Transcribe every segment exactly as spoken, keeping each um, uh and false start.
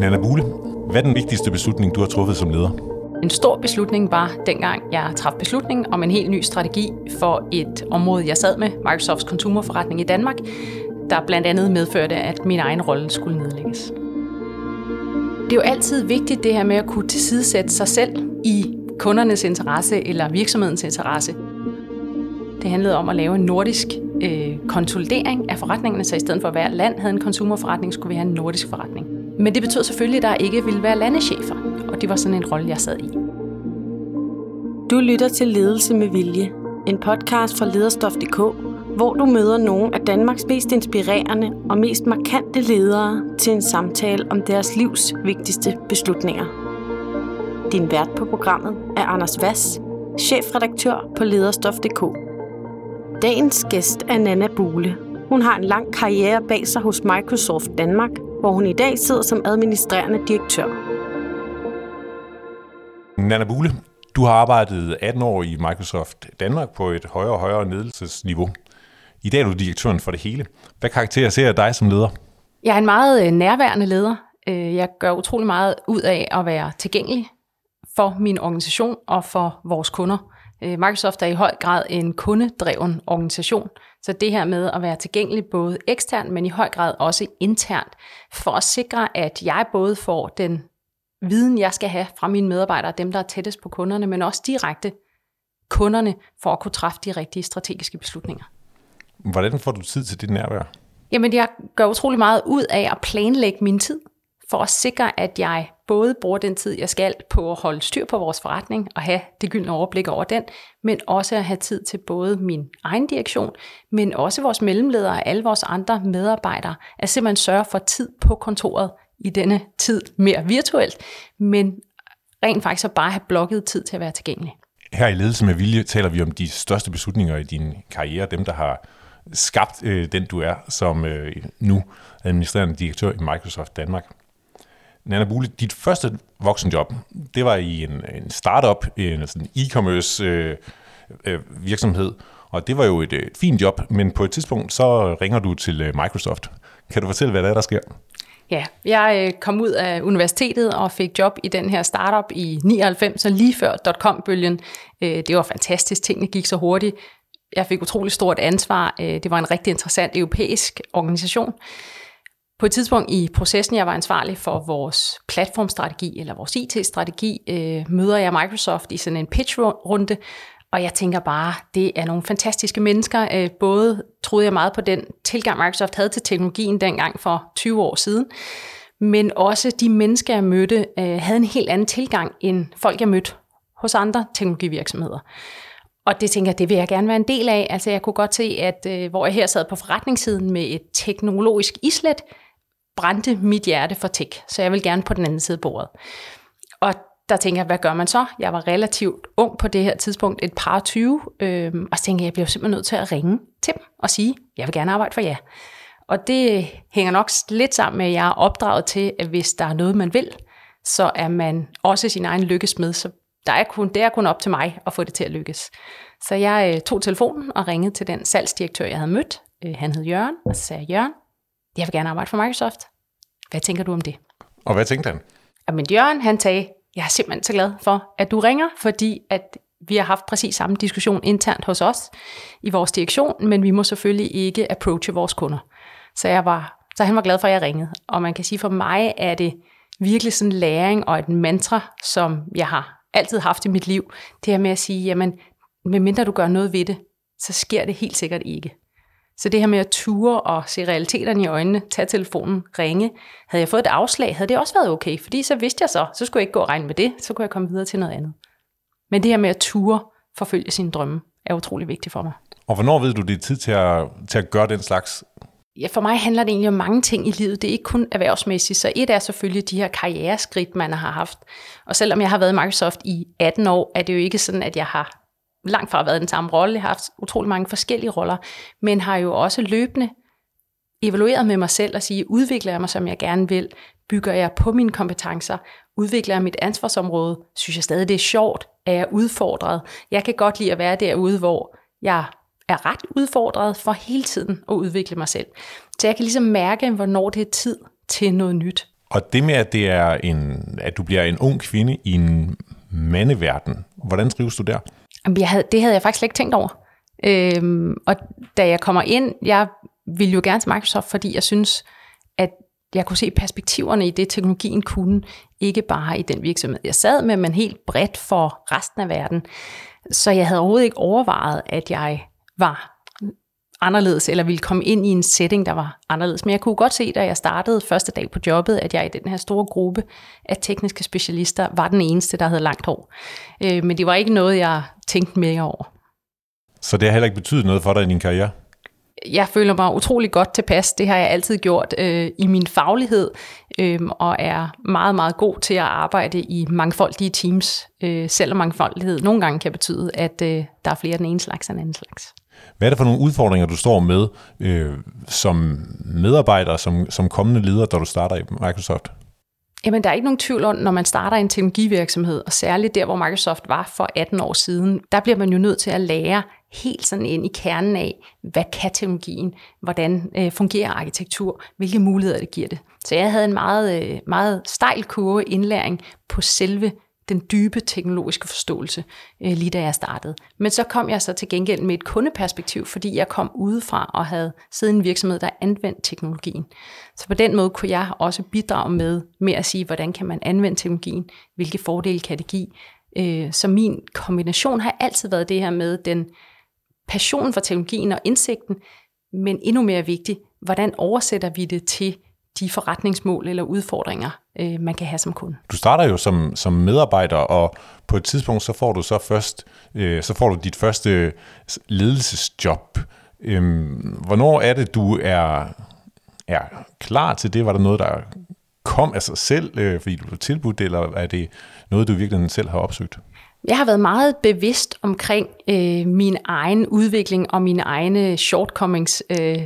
Nana Bule, hvad er den vigtigste beslutning, du har truffet som leder? En stor beslutning var, dengang jeg traf beslutningen om en helt ny strategi for et område, jeg sad med, Microsofts konsumerforretning i Danmark, der blandt andet medførte, at min egen rolle skulle nedlægges. Det er jo altid vigtigt det her med at kunne tilsidesætte sig selv i kundernes interesse eller virksomhedens interesse. Det handlede om at lave en nordisk øh, konsolidering af forretningerne, så i stedet for at hvert land havde en konsumerforretning, skulle vi have en nordisk forretning. Men det betød selvfølgelig, at der ikke ville være landeschefer, og det var sådan en rolle, jeg sad i. Du lytter til Ledelse med Vilje, en podcast fra Lederstof punktum d k, hvor du møder nogle af Danmarks mest inspirerende og mest markante ledere til en samtale om deres livs vigtigste beslutninger. Din vært på programmet er Anders Vass, chefredaktør på Lederstof punktum d k. Dagens gæst er Nana Bule. Hun har en lang karriere bag sig hos Microsoft Danmark, hvor hun i dag sidder som administrerende direktør. Nana Bule, du har arbejdet atten år i Microsoft Danmark på et højere og højere ledelsesniveau. I dag er du direktøren for det hele. Hvad karakteriserer dig som leder? Jeg er en meget nærværende leder. Jeg gør utrolig meget ud af at være tilgængelig for min organisation og for vores kunder. Microsoft er i høj grad en kundedreven organisation, så det her med at være tilgængelig både eksternt, men i høj grad også internt, for at sikre, at jeg både får den viden, jeg skal have fra mine medarbejdere, dem der er tættest på kunderne, men også direkte kunderne, for at kunne træffe de rigtige strategiske beslutninger. Hvordan får du tid til dit nærvær? Jamen, jeg gør utrolig meget ud af at planlægge min tid, for at sikre, at jeg både bruger den tid, jeg skal på at holde styr på vores forretning og have det gyldne overblik over den, men også at have tid til både min egen direktion, men også vores mellemledere og alle vores andre medarbejdere, at simpelthen sørge for tid på kontoret i denne tid mere virtuelt, men rent faktisk at bare have blokket tid til at være tilgængelig. Her i Ledelse med Vilje taler vi om de største beslutninger i din karriere, dem der har skabt øh, den du er som øh, nu administrerende direktør i Microsoft Danmark. Nana Bule, dit første voksenjob, det var i en, en startup, en sådan e-commerce øh, øh, virksomhed, og det var jo et øh, fint job, men på et tidspunkt så ringer du til øh, Microsoft. Kan du fortælle, hvad der er, der sker? Ja, jeg øh, kom ud af universitetet og fik job i den her startup i nioghalvfems, så lige før dot com bølgen. Øh, det var fantastisk, tingene gik så hurtigt. Jeg fik utrolig stort ansvar. Øh, det var en rigtig interessant europæisk organisation. På et tidspunkt i processen, jeg var ansvarlig for vores platformstrategi eller vores I T-strategi, øh, møder jeg Microsoft i sådan en pitch-runde, og jeg tænker bare, det er nogle fantastiske mennesker. Øh, både troede jeg meget på den tilgang, Microsoft havde til teknologien dengang for tyve år siden, men også de mennesker, jeg mødte, øh, havde en helt anden tilgang end folk, jeg mødte hos andre teknologivirksomheder. Og det tænker jeg, det vil jeg gerne være en del af. Altså jeg kunne godt se, at øh, hvor jeg her sad på forretningssiden med et teknologisk islet, brændte mit hjerte for tech, så jeg ville gerne på den anden side af bordet. Og der tænker jeg, hvad gør man så? Jeg var relativt ung på det her tidspunkt, et par tyve, øh, og så tænker jeg, jeg bliver simpelthen nødt til at ringe til dem og sige, jeg vil gerne arbejde for jer. Og det hænger nok lidt sammen med, at jeg er opdraget til, at hvis der er noget, man vil, så er man også sin egen lykkesmed, så Der er kun, det er kun op til mig at få det til at lykkes. Så jeg øh, tog telefonen og ringede til den salgsdirektør, jeg havde mødt. Øh, han hed Jørgen, og så sagde jeg, Jørgen, jeg vil gerne arbejde for Microsoft. Hvad tænker du om det? Og hvad tænkte han? Jamen Jørgen, han sagde, jeg er simpelthen så glad for, at du ringer, fordi at vi har haft præcis samme diskussion internt hos os i vores direktion, men vi må selvfølgelig ikke approache vores kunder. Så, jeg var, så han var glad for, at jeg ringede. Og man kan sige, for mig er det virkelig sådan en læring og et mantra, som jeg har altid haft i mit liv, det her med at sige, jamen, medmindre du gør noget ved det, så sker det helt sikkert ikke. Så det her med at ture og se realiteterne i øjnene, tage telefonen, ringe, havde jeg fået et afslag, havde det også været okay, fordi så vidste jeg så, så skulle jeg ikke gå og regne med det, så kunne jeg komme videre til noget andet. Men det her med at ture, forfølge sine drømme, er utrolig vigtigt for mig. Og hvornår ved du, det er tid til at, til at gøre den slags? Ja, for mig handler det egentlig om mange ting i livet. Det er ikke kun erhvervsmæssigt, så et er selvfølgelig de her karriereskridt, man har haft. Og selvom jeg har været i Microsoft i atten år, er det jo ikke sådan, at jeg har langt fra været den samme rolle. Jeg har haft utrolig mange forskellige roller, men har jo også løbende evalueret med mig selv og sige, udvikler jeg mig, som jeg gerne vil? Bygger jeg på mine kompetencer? Udvikler jeg mit ansvarsområde? Synes jeg stadig, det er sjovt? Er jeg udfordret? Jeg kan godt lide at være derude, hvor jeg er ret udfordret for hele tiden at udvikle mig selv. Så jeg kan ligesom mærke, hvornår det er tid til noget nyt. Og det med, at, det er en, at du bliver en ung kvinde i en mandeverden, hvordan trives du der? Jeg havde, det havde jeg faktisk ikke tænkt over. Øhm, og da jeg kommer ind, jeg ville jo gerne til Microsoft, fordi jeg synes, at jeg kunne se perspektiverne i det, teknologien kunne, ikke bare i den virksomhed, jeg sad med, men helt bredt for resten af verden. Så jeg havde overhovedet ikke overvejet, at jeg var anderledes, eller ville komme ind i en setting, der var anderledes. Men jeg kunne godt se, da jeg startede første dag på jobbet, at jeg i den her store gruppe af tekniske specialister var den eneste, der havde langt hår. Øh, men det var ikke noget, jeg tænkte mere over. Så det har heller ikke betydet noget for dig i din karriere? Jeg føler mig utrolig godt tilpas. Det har jeg altid gjort øh, i min faglighed, øh, og er meget, meget god til at arbejde i mangfoldige teams, øh, selvom mangfoldighed nogle gange kan betyde, at øh, der er flere den ene slags end anden slags. Hvad er det for nogle udfordringer, du står med øh, som medarbejder, som, som kommende leder, da du starter i Microsoft? Jamen, der er ikke nogen tvivl om, når man starter en teknologivirksomhed, og særligt der, hvor Microsoft var for atten år siden, der bliver man jo nødt til at lære helt sådan ind i kernen af, hvad kan teknologien, hvordan øh, fungerer arkitektur, hvilke muligheder det giver det. Så jeg havde en meget, øh, meget stejl kurve indlæring på selve den dybe teknologiske forståelse, øh, lige da jeg startede. Men så kom jeg så til gengæld med et kundeperspektiv, fordi jeg kom udefra og havde siddet i en virksomhed, der anvendte teknologien. Så på den måde kunne jeg også bidrage med, med at sige, hvordan kan man anvende teknologien, hvilke fordele kan det give. Øh, så min kombination har altid været det her med den passion for teknologien og indsigten, men endnu mere vigtigt, hvordan oversætter vi det til de forretningsmål eller udfordringer, øh, man kan have som kunde. Du starter jo som, som medarbejder, og på et tidspunkt så får du så først øh, så får du dit første ledelsesjob. Øhm, hvornår er det, du er, er klar til det? Var der noget, der kom af sig selv, øh, fordi du blev tilbudt, eller er det noget, du virkelig selv har opsøgt? Jeg har været meget bevidst omkring øh, min egen udvikling og mine egne shortcomings, øh,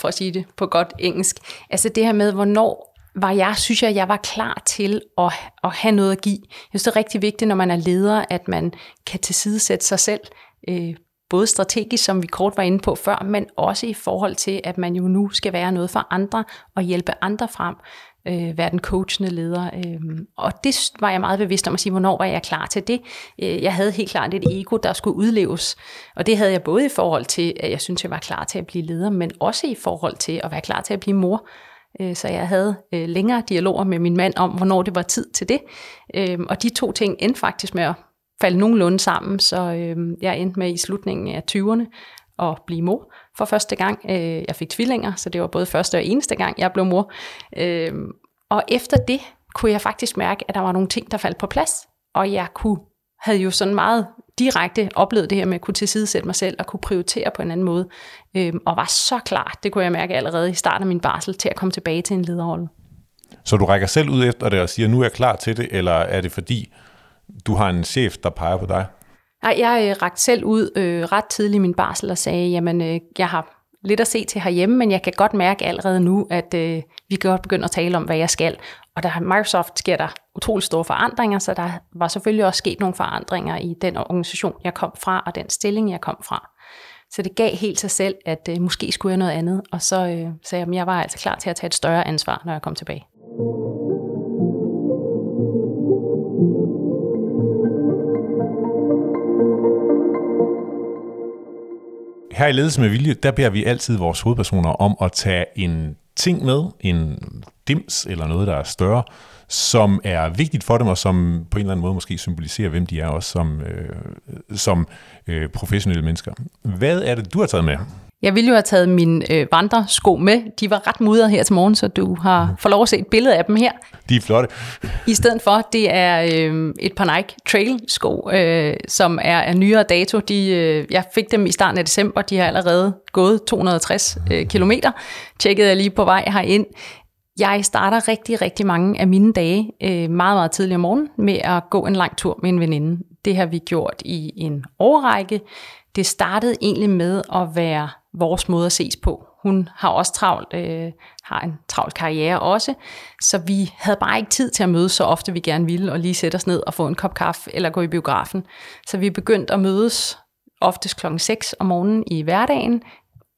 for at sige det på godt engelsk. Altså det her med, hvornår var jeg, synes jeg, jeg var klar til at, at have noget at give. Jeg synes, det er rigtig vigtigt, når man er leder, at man kan tilsidesætte sig selv, øh, både strategisk, som vi kort var inde på før, men også i forhold til, at man jo nu skal være noget for andre og hjælpe andre frem, øh, være den coachende leder. Øh, og det var jeg meget bevidst om at sige, hvornår var jeg klar til det. Jeg havde helt klart et ego, der skulle udleves, og det havde jeg både i forhold til, at jeg syntes, jeg var klar til at blive leder, men også i forhold til at være klar til at blive mor. Så jeg havde længere dialoger med min mand om, hvornår det var tid til det. Øh, og de to ting endte faktisk med at faldt nogenlunde sammen, så øh, jeg endte med i slutningen af tyverne at blive mor for første gang. Øh, jeg fik tvillinger, så det var både første og eneste gang, jeg blev mor. Øh, og efter det kunne jeg faktisk mærke, at der var nogle ting, der faldt på plads, og jeg kunne, havde jo sådan meget direkte oplevet det her med at kunne tilsidesætte mig selv og kunne prioritere på en anden måde, øh, og var så klar, det kunne jeg mærke allerede i starten af min barsel, til at komme tilbage til en lederrolle. Så du rækker selv ud efter det og siger, nu er jeg klar til det, eller er det fordi du har en chef, der peger på dig? Nej, jeg øh, rakte selv ud øh, ret tidligt i min barsel og sagde, jamen øh, jeg har lidt at se til herhjemme, men jeg kan godt mærke allerede nu, at øh, vi kan godt begynde at tale om, hvad jeg skal. Og der Microsoft sker der utrolig store forandringer, så der var selvfølgelig også sket nogle forandringer i den organisation, jeg kom fra, og den stilling, jeg kom fra. Så det gav helt sig selv, at øh, måske skulle jeg noget andet, og så øh, sagde jeg, at jeg var altså klar til at tage et større ansvar, når jeg kom tilbage. Her i Ledelse med Vilje, der beder vi altid vores hovedpersoner om at tage en ting med, en dims eller noget, der er større, som er vigtigt for dem, og som på en eller anden måde måske symboliserer, hvem de er også som, øh, som øh, professionelle mennesker. Hvad er det, du har taget med? Jeg ville jo have taget mine øh, vandresko med. De var ret mudrede her til morgen, så du har fået lov at se et billede af dem her. De er flotte. I stedet for, det er øh, et par Nike Trail-sko, øh, som er af nyere dato. De, øh, jeg fik dem i starten af december. De har allerede gået to hundrede og tres øh, kilometer. Tjekkede jeg lige på vej herind. Jeg starter rigtig, rigtig mange af mine dage øh, meget, meget tidlig om morgenen med at gå en lang tur med en veninde. Det har vi gjort i en årrække. Det startede egentlig med at være vores måde at ses på. Hun har også travlt, øh, har en travl karriere også, så vi havde bare ikke tid til at mødes så ofte vi gerne ville, og lige sætte os ned og få en kop kaffe eller gå i biografen. Så vi begyndte at mødes oftest klokken seks om morgenen i hverdagen,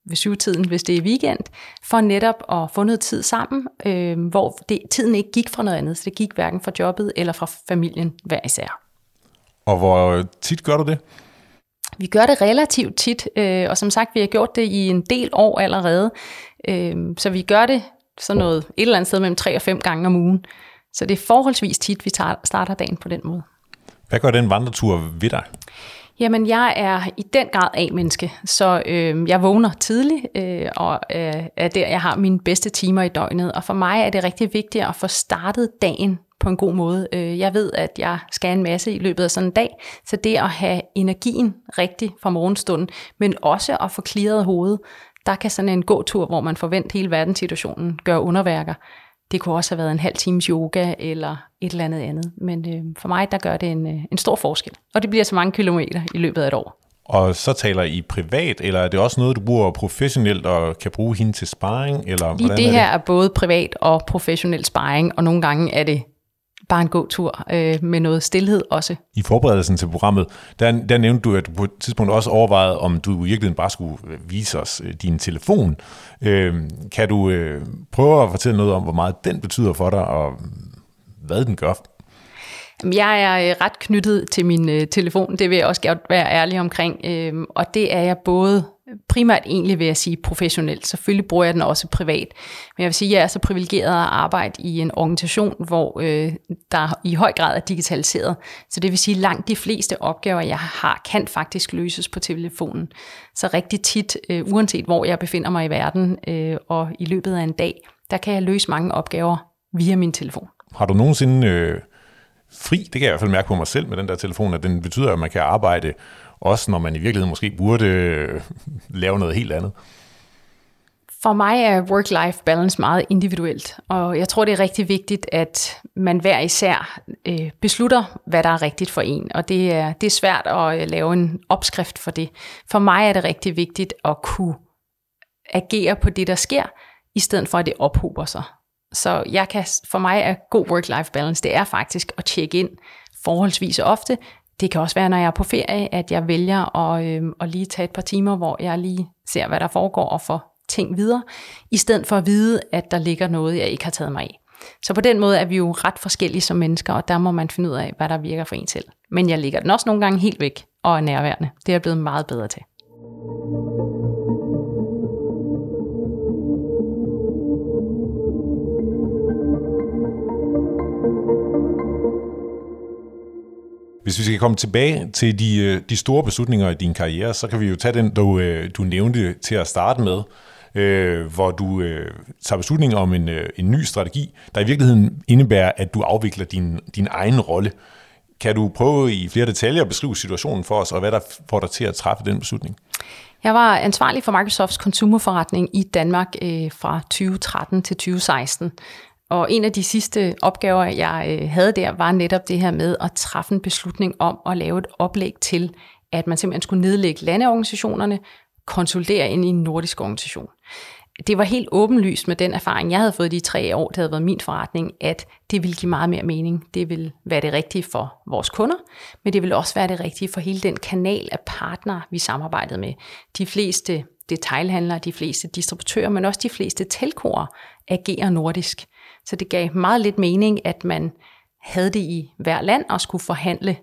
ved syvtiden, hvis det er weekend, for netop at få noget tid sammen, øh, hvor det, tiden ikke gik fra noget andet, så det gik hverken fra jobbet eller fra familien hver især. Og hvor tit gør du det? Vi gør det relativt tit, øh, og som sagt, vi har gjort det i en del år allerede, øh, så vi gør det sådan noget et eller andet sted mellem tre og fem gange om ugen. Så det er forholdsvis tit, vi tager, starter dagen på den måde. Hvad gør den vandretur ved dig? Jamen, jeg er i den grad A-menneske, så øh, jeg vågner tidligt, øh, og øh, er der, jeg har mine bedste timer i døgnet. Og for mig er det rigtig vigtigt at få startet dagen på en god måde. Jeg ved, at jeg skal en masse i løbet af sådan en dag, så det at have energien rigtig fra morgenstunden, men også at få clearet hovedet, der kan sådan en gåtur, hvor man forventer hele verdenssituationen, gøre underværker. Det kunne også have været en halv times yoga eller et eller andet andet. Men øh, for mig, der gør det en, en stor forskel. Og det bliver så mange kilometer i løbet af et år. Og så taler I privat, eller er det også noget, du bruger professionelt og kan bruge hende til sparring? Eller lige det her er, det? er både privat og professionel sparring, og nogle gange er det bare en god tur øh, med noget stillhed også. I forberedelsen til programmet, der, der nævnte du, at du på et tidspunkt også overvejede, om du i virkeligheden bare skulle vise os øh, din telefon. Øh, kan du øh, prøve at fortælle noget om, hvor meget den betyder for dig, og hvad den gør? Jeg er ret knyttet til min øh, telefon, det vil jeg også gerne være ærlig omkring, øh, og det er jeg både primært egentlig vil jeg sige professionelt. Selvfølgelig bruger jeg den også privat. Men jeg vil sige, at jeg er så privilegeret at arbejde i en organisation, hvor øh, der i høj grad er digitaliseret. Så det vil sige, at langt de fleste opgaver, jeg har, kan faktisk løses på telefonen. Så rigtig tit, øh, uanset hvor jeg befinder mig i verden, øh, og i løbet af en dag, der kan jeg løse mange opgaver via min telefon. Har du nogensinde øh, fri? Det kan jeg i hvert fald mærke på mig selv med den der telefon, at den betyder, at man kan arbejde også når man i virkeligheden måske burde øh, lave noget helt andet. For mig er work-life balance meget individuelt, og jeg tror, det er rigtig vigtigt, at man hver især øh, beslutter, hvad der er rigtigt for en, og det er, det er svært at lave en opskrift for det. For mig er det rigtig vigtigt at kunne agere på det, der sker, i stedet for, at det ophober sig. Så jeg kan, for mig er god work-life balance, det er faktisk at tjekke ind forholdsvis ofte. Det kan også være, når jeg er på ferie, at jeg vælger at, øh, at lige tage et par timer, hvor jeg lige ser, hvad der foregår og får ting videre, i stedet for at vide, at der ligger noget, jeg ikke har taget mig af. Så på den måde er vi jo ret forskellige som mennesker, og der må man finde ud af, hvad der virker for en selv. Men jeg lægger den også nogle gange helt væk og er nærværende. Det er jeg blevet meget bedre til. Hvis vi skal komme tilbage til de, de store beslutninger i din karriere, så kan vi jo tage den, du, du nævnte til at starte med, øh, hvor du øh, tager beslutninger om en, en ny strategi, der i virkeligheden indebærer, at du afvikler din, din egen rolle. Kan du prøve i flere detaljer at beskrive situationen for os, og hvad der får dig til at træffe den beslutning? Jeg var ansvarlig for Microsofts konsumerforretning i Danmark øh, fra tyve tretten til tyve seksten. Og en af de sidste opgaver, jeg havde der, var netop det her med at træffe en beslutning om at lave et oplæg til, at man simpelthen skulle nedlægge landeorganisationerne, konsolidere ind i en nordisk organisation. Det var helt åbenlyst med den erfaring, jeg havde fået de tre år, det havde været min forretning, at det ville give meget mere mening. Det ville være det rigtige for vores kunder, men det ville også være det rigtige for hele den kanal af partnere, vi samarbejdede med. De fleste detailhandlere, de fleste distributører, men også de fleste telkoer agerer nordisk. Så det gav meget lidt mening, at man havde det i hver land og skulle forhandle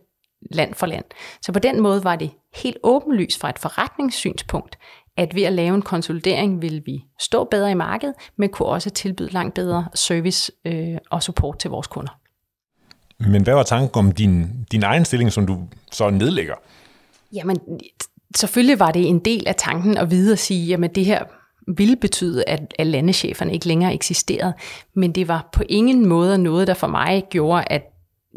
land for land. Så på den måde var det helt åbenlyst fra et forretningssynspunkt, at ved at lave en konsolidering ville vi stå bedre i markedet, men kunne også tilbyde langt bedre service øh, og support til vores kunder. Men hvad var tanken om din, din egen stilling, som du så nedlægger? Jamen, selvfølgelig var det en del af tanken at vide at sige, jamen det her ville betyde, at landecheferne ikke længere eksisterede, men det var på ingen måde noget, der for mig gjorde, at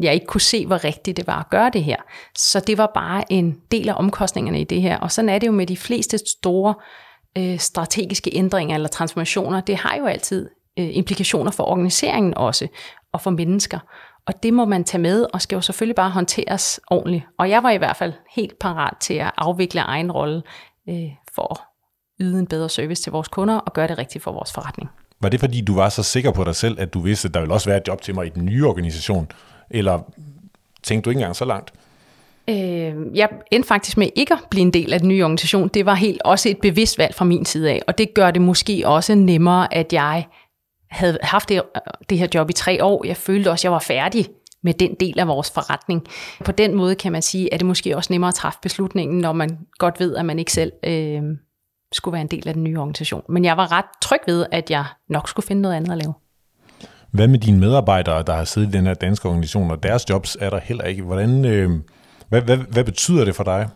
jeg ikke kunne se, hvor rigtigt det var at gøre det her. Så det var bare en del af omkostningerne i det her, og sådan er det jo med de fleste store øh, strategiske ændringer eller transformationer. Det har jo altid øh, implikationer for organiseringen også, og for mennesker, og det må man tage med, og skal jo selvfølgelig bare håndteres ordentligt. Og jeg var i hvert fald helt parat til at afvikle egen rolle øh, for yde en bedre service til vores kunder og gøre det rigtigt for vores forretning. Var det fordi, du var så sikker på dig selv, at du vidste, at der ville også være et job til mig i den nye organisation? Eller tænkte du ikke engang så langt? Øh, jeg endte faktisk med ikke at blive en del af den nye organisation. Det var helt også et bevidst valg fra min side af, og det gør det måske også nemmere, at jeg havde haft det, det her job i tre år. Jeg følte også, at jeg var færdig med den del af vores forretning. På den måde kan man sige, at det måske også nemmere at træffe beslutningen, når man godt ved, at man ikke selv øh, skulle være en del af den nye organisation. Men jeg var ret tryg ved, at jeg nok skulle finde noget andet at lave. Hvad med dine medarbejdere, der har siddet i den her danske organisation, og deres jobs er der heller ikke? Hvordan, øh, hvad, hvad, hvad betyder det for dig?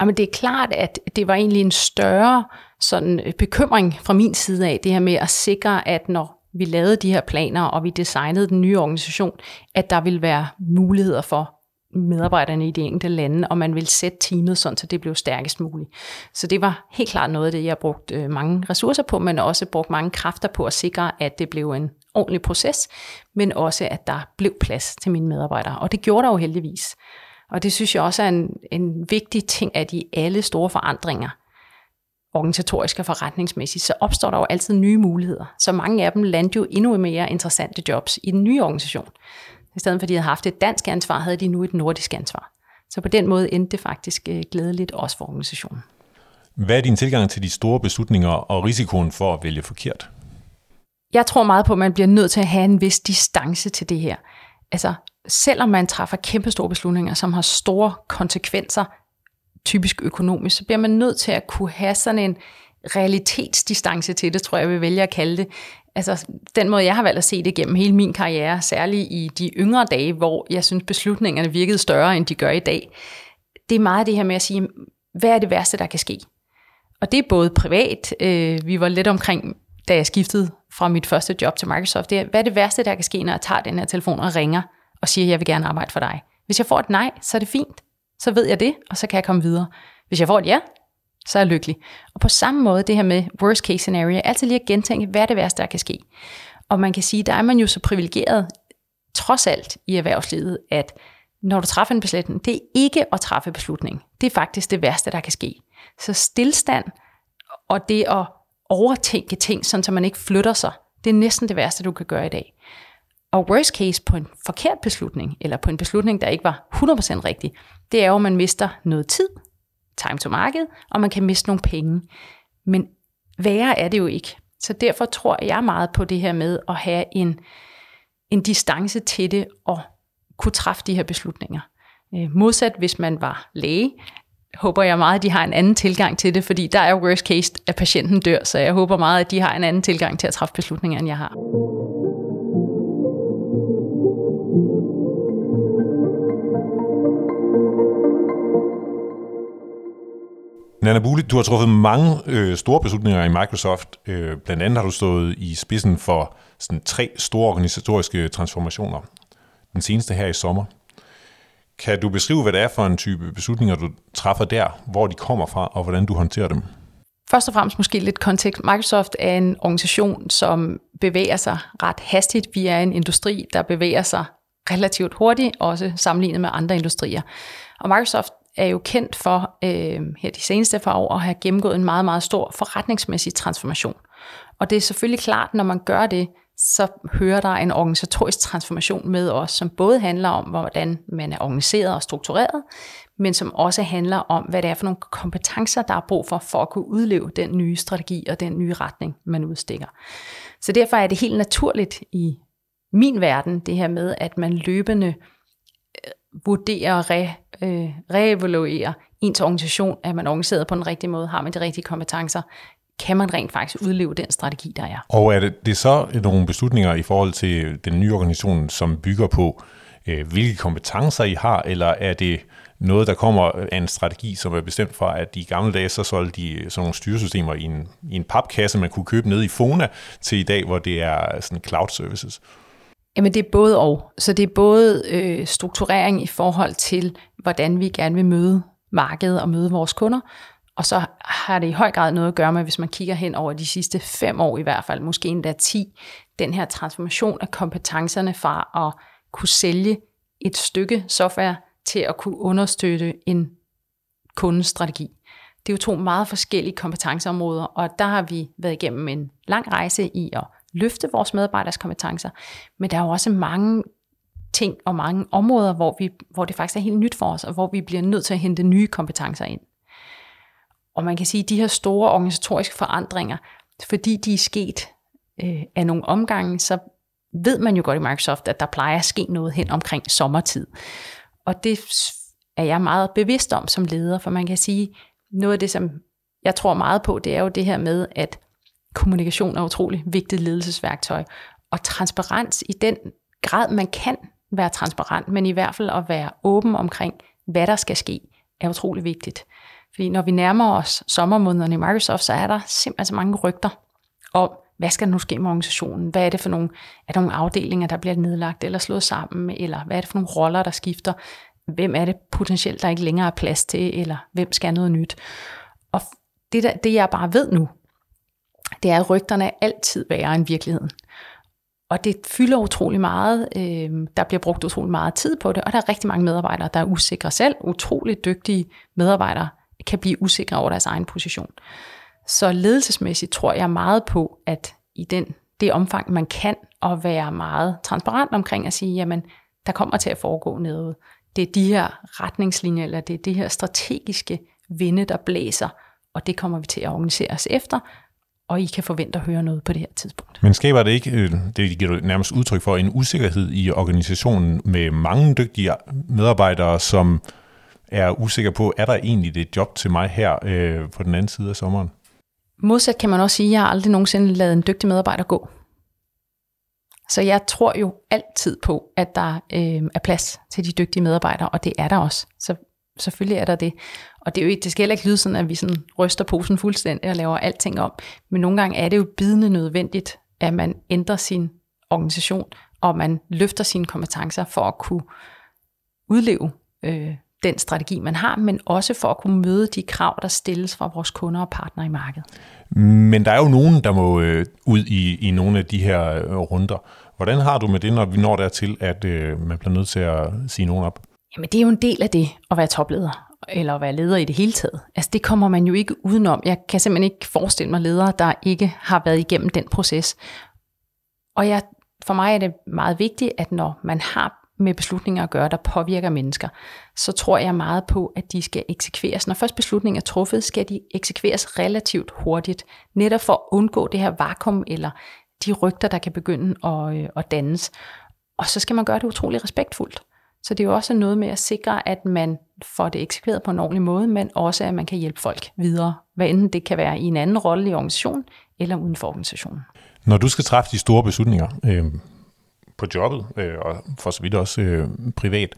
Jamen, det er klart, at det var egentlig en større sådan, bekymring fra min side af, det her med at sikre, at når vi lavede de her planer, og vi designede den nye organisation, at der ville være muligheder for medarbejderne i de enkelte lande, og man ville sætte teamet sådan, så det blev stærkest muligt. Så det var helt klart noget af det, jeg brugte mange ressourcer på, men også brugte mange kræfter på at sikre, at det blev en ordentlig proces, men også, at der blev plads til mine medarbejdere. Og det gjorde der jo heldigvis. Og det synes jeg også er en, en vigtig ting, at i alle store forandringer, organisatorisk og forretningsmæssigt, så opstår der jo altid nye muligheder. Så mange af dem landte jo endnu mere interessante jobs i den nye organisation. I stedet for, at de havde haft et dansk ansvar, havde de nu et nordisk ansvar. Så på den måde endte det faktisk glædeligt også for organisationen. Hvad er din tilgang til de store beslutninger og risikoen for at vælge forkert? Jeg tror meget på, at man bliver nødt til at have en vis distance til det her. Altså, selvom man træffer kæmpe store beslutninger, som har store konsekvenser, typisk økonomisk, så bliver man nødt til at kunne have sådan en realitetsdistance til det, tror jeg, jeg vil vælge at kalde det. Altså, den måde, jeg har valgt at se det gennem hele min karriere, særligt i de yngre dage, hvor jeg synes, beslutningerne virkede større, end de gør i dag, det er meget det her med at sige, hvad er det værste, der kan ske? Og det er både privat, øh, vi var lidt omkring, da jeg skiftede fra mit første job til Microsoft, det er, hvad er det værste, der kan ske, når jeg tager den her telefon og ringer og siger, jeg vil gerne arbejde for dig? Hvis jeg får et nej, så er det fint. Så ved jeg det, og så kan jeg komme videre. Hvis jeg får et ja, så er jeg lykkelig. Og på samme måde, det her med worst case scenario, altid lige at gentænke, hvad er det værste, der kan ske. Og man kan sige, der er man jo så privilegeret, trods alt i erhvervslivet, at når du træffer en beslutning, det er ikke at træffe beslutning. Det er faktisk det værste, der kan ske. Så stillstand og det at overtænke ting, sådan så man ikke flytter sig, det er næsten det værste, du kan gøre i dag. Og worst case på en forkert beslutning, eller på en beslutning, der ikke var hundrede procent rigtig, det er jo, at man mister noget tid, time to market, og man kan miste nogle penge. Men værre er det jo ikke. Så derfor tror jeg meget på det her med at have en, en distance til det, og kunne træffe de her beslutninger. Modsat hvis man var læge, håber jeg meget, at de har en anden tilgang til det, fordi der er jo worst case, at patienten dør, så jeg håber meget, at de har en anden tilgang til at træffe beslutninger, end jeg har. Nana Bule, du har truffet mange øh, store beslutninger i Microsoft. Øh, blandt andet har du stået i spidsen for sådan, tre store organisatoriske transformationer. Den seneste her i sommer. Kan du beskrive, hvad det er for en type beslutninger, du træffer der, hvor de kommer fra, og hvordan du håndterer dem? Først og fremmest måske lidt kontekst. Microsoft er en organisation, som bevæger sig ret hastigt. Vi er en industri, der bevæger sig relativt hurtigt, også sammenlignet med andre industrier. Og Microsoft er jo kendt for øh, her de seneste par år at have gennemgået en meget, meget stor forretningsmæssig transformation. Og det er selvfølgelig klart, når man gør det, så hører der en organisatorisk transformation med os, som både handler om, hvordan man er organiseret og struktureret, men som også handler om, hvad det er for nogle kompetencer, der er brug for, for at kunne udleve den nye strategi og den nye retning, man udstikker. Så derfor er det helt naturligt i min verden, det her med, at man løbende vurderer og re, øh, reevaluerer ens organisation, at man er organiseret på den rigtige måde, har man de rigtige kompetencer, kan man rent faktisk udleve den strategi, der er. Og er det, det er så nogle beslutninger i forhold til den nye organisation, som bygger på, øh, hvilke kompetencer I har, eller er det noget, der kommer af en strategi, som er bestemt for, at i gamle dage, så solgte de sådan nogle styresystemer i en, i en papkasse, man kunne købe nede i Fona, til i dag, hvor det er sådan cloud services? Jamen det er både og. Så det er både øh, strukturering i forhold til, hvordan vi gerne vil møde markedet og møde vores kunder. Og så har det i høj grad noget at gøre med, hvis man kigger hen over de sidste fem år i hvert fald, måske endda ti, den her transformation af kompetencerne fra at kunne sælge et stykke software til at kunne understøtte en kundestrategi. Det er jo to meget forskellige kompetenceområder, og der har vi været igennem en lang rejse i at løfte vores medarbejders kompetencer, men der er jo også mange ting og mange områder, hvor, vi, hvor det faktisk er helt nyt for os, og hvor vi bliver nødt til at hente nye kompetencer ind. Og man kan sige, at de her store organisatoriske forandringer, fordi de er sket øh, af nogle omgange, så ved man jo godt i Microsoft, at der plejer at ske noget hen omkring sommertid. Og det er jeg meget bevidst om som leder, for man kan sige, noget af det, som jeg tror meget på, det er jo det her med, at kommunikation er utrolig vigtigt ledelsesværktøj, og transparens i den grad, man kan være transparent, men i hvert fald at være åben omkring, hvad der skal ske, er utrolig vigtigt. Fordi når vi nærmer os sommermånederne i Microsoft, så er der simpelthen så mange rygter om, hvad skal der nu ske med organisationen? Hvad er det for nogle, er der nogle afdelinger, der bliver nedlagt eller slået sammen? Eller hvad er det for nogle roller, der skifter? Hvem er det potentielt, der ikke længere er plads til? Eller hvem skal noget nyt? Og det, der, det jeg bare ved nu, det er, at rygterne er altid værre end virkeligheden. Og det fylder utrolig meget, øh, der bliver brugt utrolig meget tid på det, og der er rigtig mange medarbejdere, der er usikre selv. Utrolig dygtige medarbejdere kan blive usikre over deres egen position. Så ledelsesmæssigt tror jeg meget på, at i den, det omfang, man kan, at være meget transparent omkring at sige, jamen, der kommer til at foregå noget. Det er de her retningslinjer, eller det er det her strategiske vinde, der blæser, og det kommer vi til at organisere os efter, og I kan forvente at høre noget på det her tidspunkt. Men skaber det ikke, det giver du nærmest udtryk for, en usikkerhed i organisationen med mange dygtige medarbejdere, som er usikre på, er der egentlig et job til mig her øh, på den anden side af sommeren? Modsat kan man også sige, at jeg har aldrig nogensinde ladet en dygtig medarbejder gå. Så jeg tror jo altid på, at der øh, er plads til de dygtige medarbejdere, og det er der også. Så selvfølgelig er der det. Og det, er jo, det skal heller ikke lyde sådan, at vi sådan ryster posen fuldstændig og laver alting om. Men nogle gange er det jo bidende nødvendigt, at man ændrer sin organisation, og man løfter sine kompetencer for at kunne udleve øh, den strategi, man har, men også for at kunne møde de krav, der stilles fra vores kunder og partnere i markedet. Men der er jo nogen, der må øh, ud i, i nogle af de her øh, runder. Hvordan har du med det, når vi når dertil, at øh, man bliver nødt til at sige nogen op? Jamen det er jo en del af det at være topleder, eller at være leder i det hele taget. Altså det kommer man jo ikke udenom. Jeg kan simpelthen ikke forestille mig ledere, der ikke har været igennem den proces. Og jeg, for mig er det meget vigtigt, at når man har med beslutninger at gøre, der påvirker mennesker, så tror jeg meget på, at de skal eksekveres. Når først beslutningen er truffet, skal de eksekveres relativt hurtigt, netop for at undgå det her vakuum, eller de rygter, der kan begynde at, øh, at dannes. Og så skal man gøre det utrolig respektfuldt. Så det er jo også noget med at sikre, at man får det eksekveret på en ordentlig måde, men også, at man kan hjælpe folk videre, hvad enten det kan være i en anden rolle i organisationen, eller uden for organisationen. Når du skal træffe de store beslutninger, øh... på jobbet, øh, og for så vidt også øh, privat.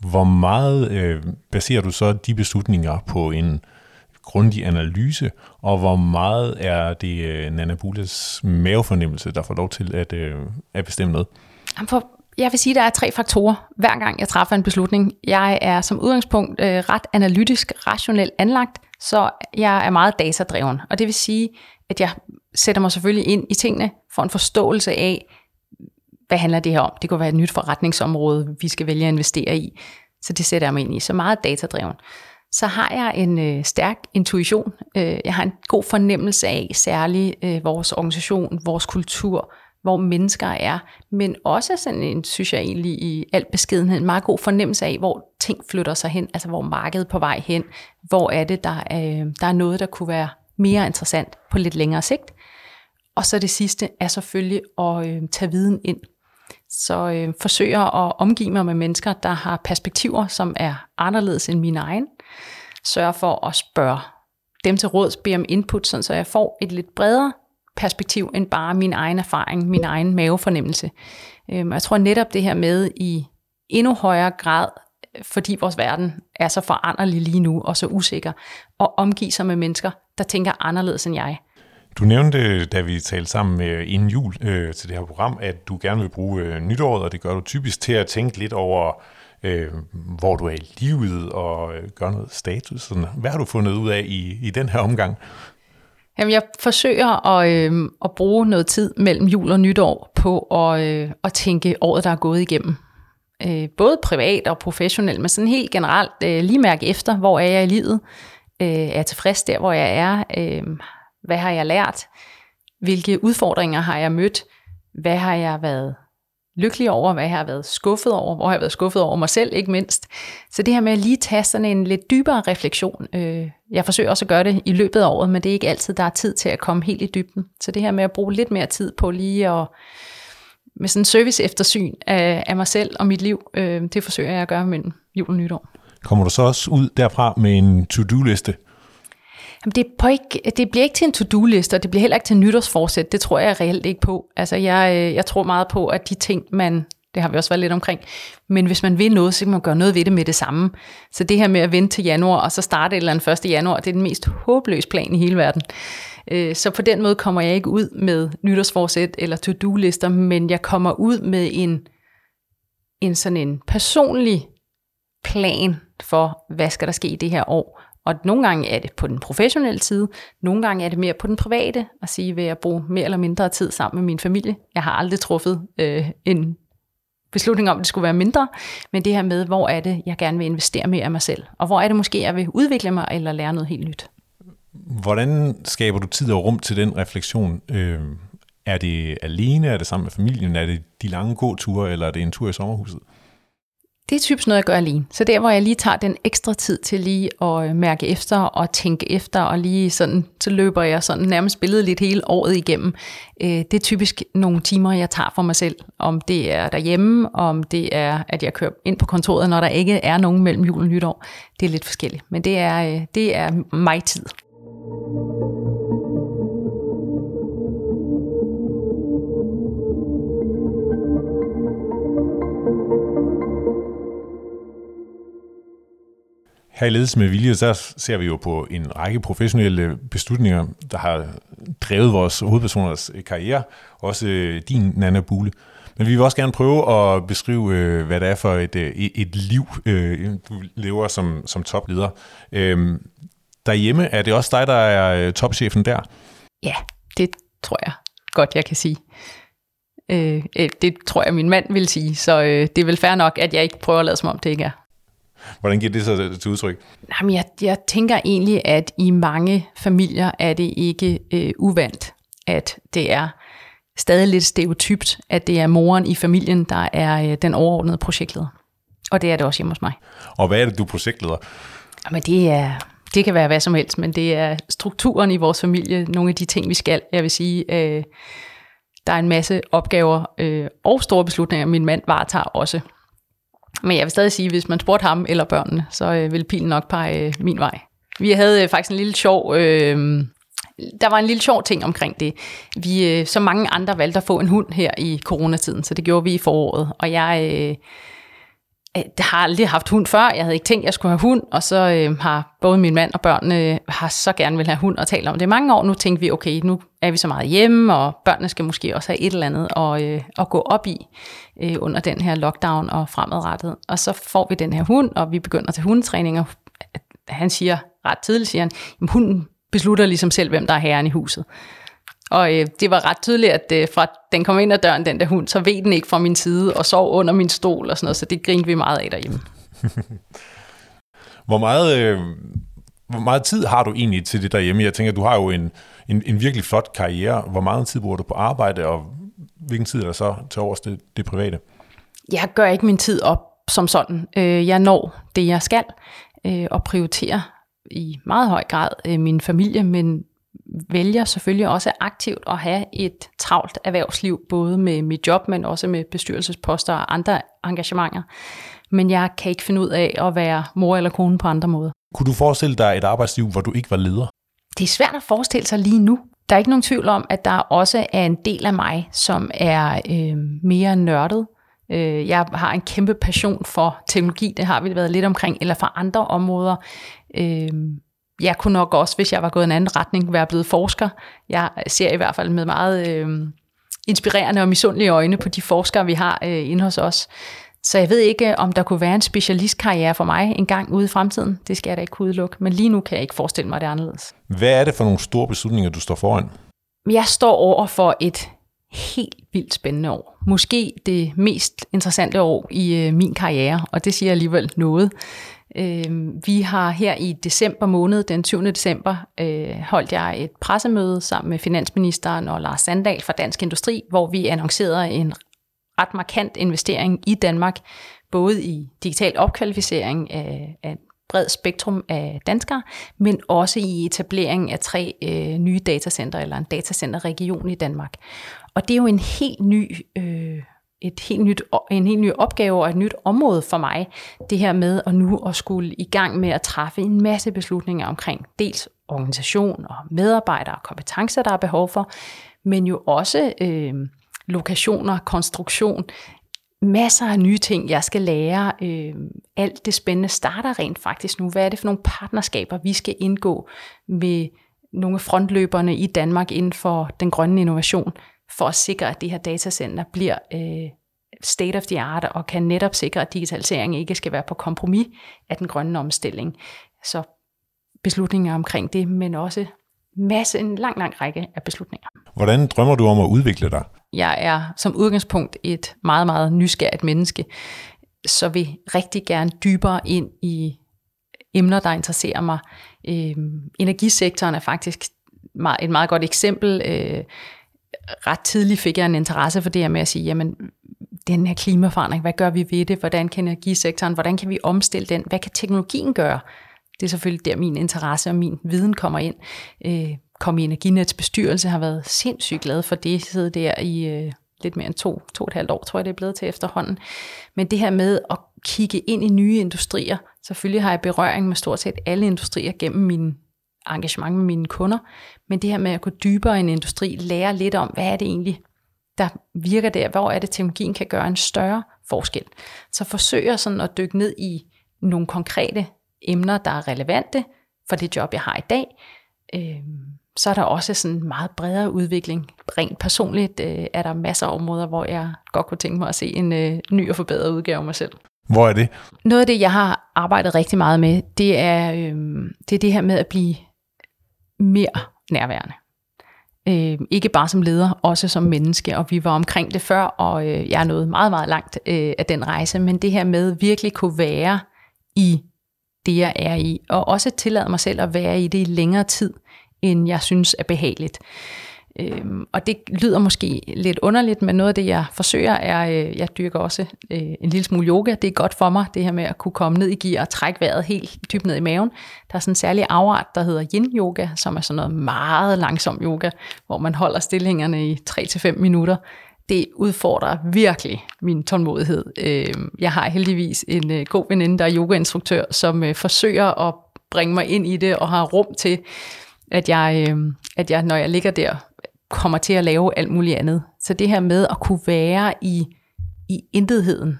Hvor meget øh, baserer du så de beslutninger på en grundig analyse, og hvor meget er det øh, Nana Bules mavefornemmelse, der får lov til at, øh, at bestemme noget? For, jeg vil sige, at der er tre faktorer, hver gang jeg træffer en beslutning. Jeg er som udgangspunkt øh, ret analytisk, rationelt anlagt, så jeg er meget datadreven, og det vil sige, at jeg sætter mig selvfølgelig ind i tingene for en forståelse af, hvad handler det her om? Det kunne være et nyt forretningsområde, vi skal vælge at investere i. Så det sætter jeg mig ind i. Så meget datadreven. Så har jeg en øh, stærk intuition. Øh, jeg har en god fornemmelse af, særligt øh, vores organisation, vores kultur, hvor mennesker er. Men også sådan en, synes jeg egentlig i al beskedenhed, en meget god fornemmelse af, hvor ting flytter sig hen. Altså hvor markedet på vej hen. Hvor er det, der, øh, der er noget, der kunne være mere interessant på lidt længere sigt. Og så det sidste er selvfølgelig at øh, tage viden ind. Så øh, forsøger at omgive mig med mennesker, der har perspektiver, som er anderledes end mine egne. Sørger for at spørge dem til råds, bede om input, sådan, så jeg får et lidt bredere perspektiv, end bare min egen erfaring, min egen mavefornemmelse. Øh, jeg tror netop det her med i endnu højere grad, fordi vores verden er så foranderlig lige nu og så usikker, at omgive sig med mennesker, der tænker anderledes end jeg. Du nævnte, da vi talte sammen inden jul øh, til det her program, at du gerne vil bruge øh, nytåret, og det gør du typisk til at tænke lidt over, øh, hvor du er i livet, og øh, gøre noget status. Sådan. Hvad har du fundet ud af i, i den her omgang? Jamen, jeg forsøger at, øh, at bruge noget tid mellem jul og nytår på at, øh, at tænke året, der er gået igennem. Øh, både privat og professionelt, men sådan helt generelt øh, lige mærke efter, hvor er jeg i livet? Øh, er jeg tilfreds der, hvor jeg er? Øh, Hvad har jeg lært? Hvilke udfordringer har jeg mødt? Hvad har jeg været lykkelig over, hvad jeg har været skuffet over, hvor jeg har været skuffet over mig selv, ikke mindst. Så det her med at lige tage sådan en lidt dybere refleksion. Jeg forsøger også at gøre det i løbet af året, men det er ikke altid, der er tid til at komme helt i dybden. Så det her med at bruge lidt mere tid på lige at, med sådan en service eftersyn af, af mig selv og mit liv, det forsøger jeg at gøre mellem jul og nytår. Kommer du så også ud derfra med en to-do-liste? Det, på ikke, det bliver ikke til en to-do-liste, og det bliver heller ikke til nytårsforsæt. Det tror jeg reelt ikke på. Altså, jeg, jeg tror meget på, at de ting, man... Det har vi også været lidt omkring. Men hvis man vil noget, så kan man gøre noget ved det med det samme. Så det her med at vente til januar, og så starte et eller andet første januar, det er den mest håbløse plan i hele verden. Så på den måde kommer jeg ikke ud med nytårsforsæt eller to-do-lister, men jeg kommer ud med en, en sådan en personlig plan for, hvad skal der ske i det her år. Og nogle gange er det på den professionelle side, nogle gange er det mere på den private, at sige, vil jeg bruge mere eller mindre tid sammen med min familie. Jeg har aldrig truffet øh, en beslutning om, det skulle være mindre, men det her med, hvor er det, jeg gerne vil investere mere af mig selv, og hvor er det måske, jeg vil udvikle mig eller lære noget helt nyt. Hvordan skaber du tid og rum til den refleksion? Øh, er det alene, er det sammen med familien, er det de lange gåture, eller er det en tur i sommerhuset? Det er typisk noget, jeg gør alene. Så der, hvor jeg lige tager den ekstra tid til lige at mærke efter og tænke efter, og lige sådan, så løber jeg sådan nærmest billedligt hele året igennem. Det er typisk nogle timer, jeg tager for mig selv. Om det er derhjemme, om det er, at jeg kører ind på kontoret, når der ikke er nogen mellem jul og nytår. Det er lidt forskelligt, men det er, det er mig tid. Her i Ledelse med Vilje, så ser vi jo på en række professionelle beslutninger, der har drevet vores hovedpersoners karriere, også din, Nana Bule. Men vi vil også gerne prøve at beskrive, hvad det er for et, et liv, du lever som, som topleder. Derhjemme, er det også dig, der er topchefen der? Ja, det tror jeg godt, jeg kan sige. Det tror jeg, min mand vil sige, så det er vel fair nok, at jeg ikke prøver at lade som om, det ikke er. Hvordan giver det sig til udtryk? Jamen, jeg, jeg tænker egentlig, at i mange familier er det ikke øh, uvant, at det er stadig lidt stereotypt, at det er moren i familien, der er øh, den overordnede projektleder. Og det er det også hjemme hos mig. Og hvad er det, du projektleder? Jamen, det, er, det kan være hvad som helst, men det er strukturen i vores familie, nogle af de ting, vi skal. Jeg vil sige... Øh, der er en masse opgaver øh, og store beslutninger, min mand varetager også. Men jeg vil stadig sige, at hvis man spurgte ham eller børnene, så øh, ville pilen nok pege øh, min vej. Vi havde øh, faktisk en lille sjov... Øh, der var en lille sjov ting omkring det. Vi, øh, så mange andre valgte at få en hund her i coronatiden, så det gjorde vi i foråret. Og jeg øh, har aldrig haft hund før. Jeg havde ikke tænkt, at jeg skulle have hund. Og så øh, har både min mand og børnene øh, har så gerne vil have hund og tale om det. Mange år nu tænkte vi, okay, nu er vi så meget hjemme, og børnene skal måske også have et eller andet at, øh, at gå op i øh, under den her lockdown og fremadrettet. Og så får vi den her hund, og vi begynder til hundetræning, og han siger ret tidligt, siger han, jamen, hunden beslutter ligesom selv, hvem der er herren i huset. Og øh, det var ret tydeligt, at øh, fra den kom ind ad døren, den der hund, så ved den ikke fra min side, og sov under min stol og sådan noget, så det grinte vi meget af derhjemme. Hvor meget... Øh... Hvor meget tid har du egentlig til det derhjemme? Jeg tænker, du har jo en, en, en virkelig flot karriere. Hvor meget tid bruger du på arbejde, og hvilken tid er der så til over det, det private? Jeg gør ikke min tid op som sådan. Jeg når det, jeg skal, og prioriterer i meget høj grad min familie, men vælger selvfølgelig også aktivt at have et travlt erhvervsliv, både med mit job, men også med bestyrelsesposter og andre engagementer. Men jeg kan ikke finde ud af at være mor eller kone på andre måder. Kunne du forestille dig et arbejdsliv, hvor du ikke var leder? Det er svært at forestille sig lige nu. Der er ikke nogen tvivl om, at der også er en del af mig, som er øh, mere nørdet. Øh, jeg har en kæmpe passion for teknologi, det har vi været lidt omkring, eller for andre områder. Øh, jeg kunne nok også, hvis jeg var gået en anden retning, være blevet forsker. Jeg ser i hvert fald med meget øh, inspirerende og misundelige øjne på de forskere, vi har øh, inde hos os. Så jeg ved ikke, om der kunne være en specialistkarriere for mig en gang ude i fremtiden. Det skal jeg da ikke kunne udelukke, men lige nu kan jeg ikke forestille mig det anderledes. Hvad er det for nogle store beslutninger, du står foran? Jeg står over for et helt vildt spændende år. Måske det mest interessante år i min karriere, og det siger alligevel noget. Vi har her i december måned, den syvende december, holdt jeg et pressemøde sammen med finansministeren og Lars Sandal fra Dansk Industri, hvor vi annoncerede en ret markant investering i Danmark, både i digital opkvalificering af, af bredt spektrum af danskere, men også i etableringen af tre øh, nye datacenter, eller en datacenterregion i Danmark. Og det er jo en helt ny, øh, et helt nyt, en helt ny opgave og et nyt område for mig, det her med at nu at skulle i gang med at træffe en masse beslutninger omkring dels organisation og medarbejdere og kompetencer, der er behov for, men jo også øh, lokationer, konstruktion, masser af nye ting, jeg skal lære. Øh, alt det spændende starter rent faktisk nu. Hvad er det for nogle partnerskaber, vi skal indgå med nogle af frontløberne i Danmark inden for den grønne innovation, for at sikre, at det her datacenter bliver øh, state of the art, og kan netop sikre, at digitalisering ikke skal være på kompromis af den grønne omstilling. Så beslutninger omkring det, men også masse, en lang, lang række af beslutninger. Hvordan drømmer du om at udvikle dig? Jeg er som udgangspunkt et meget, meget nysgerrigt menneske, så vil rigtig gerne dybere ind i emner, der interesserer mig. Øhm, energisektoren er faktisk meget, et meget godt eksempel. Øh, ret tidligt fik jeg en interesse for det her med at sige, jamen, den her klimaforandring, hvad gør vi ved det? Hvordan kan energisektoren, hvordan kan vi omstille den? Hvad kan teknologien gøre? Det er selvfølgelig der, min interesse og min viden kommer ind. Øh, Kom i Energinets bestyrelse, har været sindssygt glad for det. Jeg sidder der i øh, lidt mere end to, to og et halvt år, tror jeg, det er blevet til efterhånden. Men det her med at kigge ind i nye industrier, selvfølgelig har jeg berøring med stort set alle industrier gennem min engagement med mine kunder, men det her med at gå dybere i en industri, lære lidt om, hvad er det egentlig, der virker der, hvor er det, teknologien kan gøre en større forskel. Så forsøger sådan at dykke ned i nogle konkrete emner, der er relevante for det job, jeg har i dag. Øh, Så er der også sådan en meget bredere udvikling. Rent personligt øh, er der masser af områder, hvor jeg godt kunne tænke mig at se en øh, ny og forbedret udgave af mig selv. Hvor er det? Noget af det, jeg har arbejdet rigtig meget med, det er øh, det, er det her med at blive mere nærværende. Øh, ikke bare som leder, også som menneske. Og vi var omkring det før, og øh, jeg er nået meget, meget langt øh, af den rejse. Men det her med virkelig kunne være i det, jeg er i. Og også tillade mig selv at være i det i længere tid, end jeg synes er behageligt. Øhm, og det lyder måske lidt underligt, men noget af det, jeg forsøger, er, øh, jeg dyrker også øh, en lille smule yoga. Det er godt for mig, det her med at kunne komme ned i gear og trække vejret helt dybt ned i maven. Der er sådan en særlig afart, der hedder yin-yoga, som er sådan noget meget langsom yoga, hvor man holder stillingerne i tre til fem minutter. Det udfordrer virkelig min tålmodighed. Øh, jeg har heldigvis en øh, god veninde, der er yogainstruktør, som øh, forsøger at bringe mig ind i det og har rum til, At jeg, øh, at jeg, når jeg ligger der, kommer til at lave alt muligt andet. Så det her med at kunne være i, i intetheden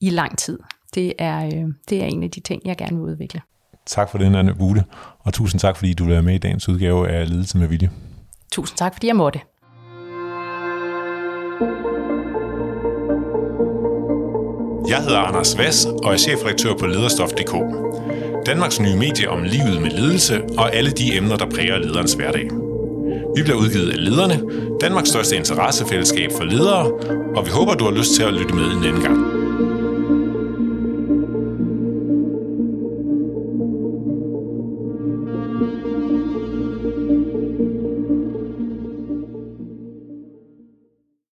i lang tid, det er, øh, det er en af de ting, jeg gerne vil udvikle. Tak for det, Nana Bule, og tusind tak, fordi du vil være med i dagens udgave af Ledelse med Vilje. Tusind tak, fordi jeg måtte. Jeg hedder Anders Vass, og er chefredaktør på Lederstof punktum d k. Danmarks nye medie om livet med ledelse og alle de emner, der præger lederens hverdag. Vi bliver udgivet af Lederne, Danmarks største interessefællesskab for ledere, og vi håber, du har lyst til at lytte med en anden gang.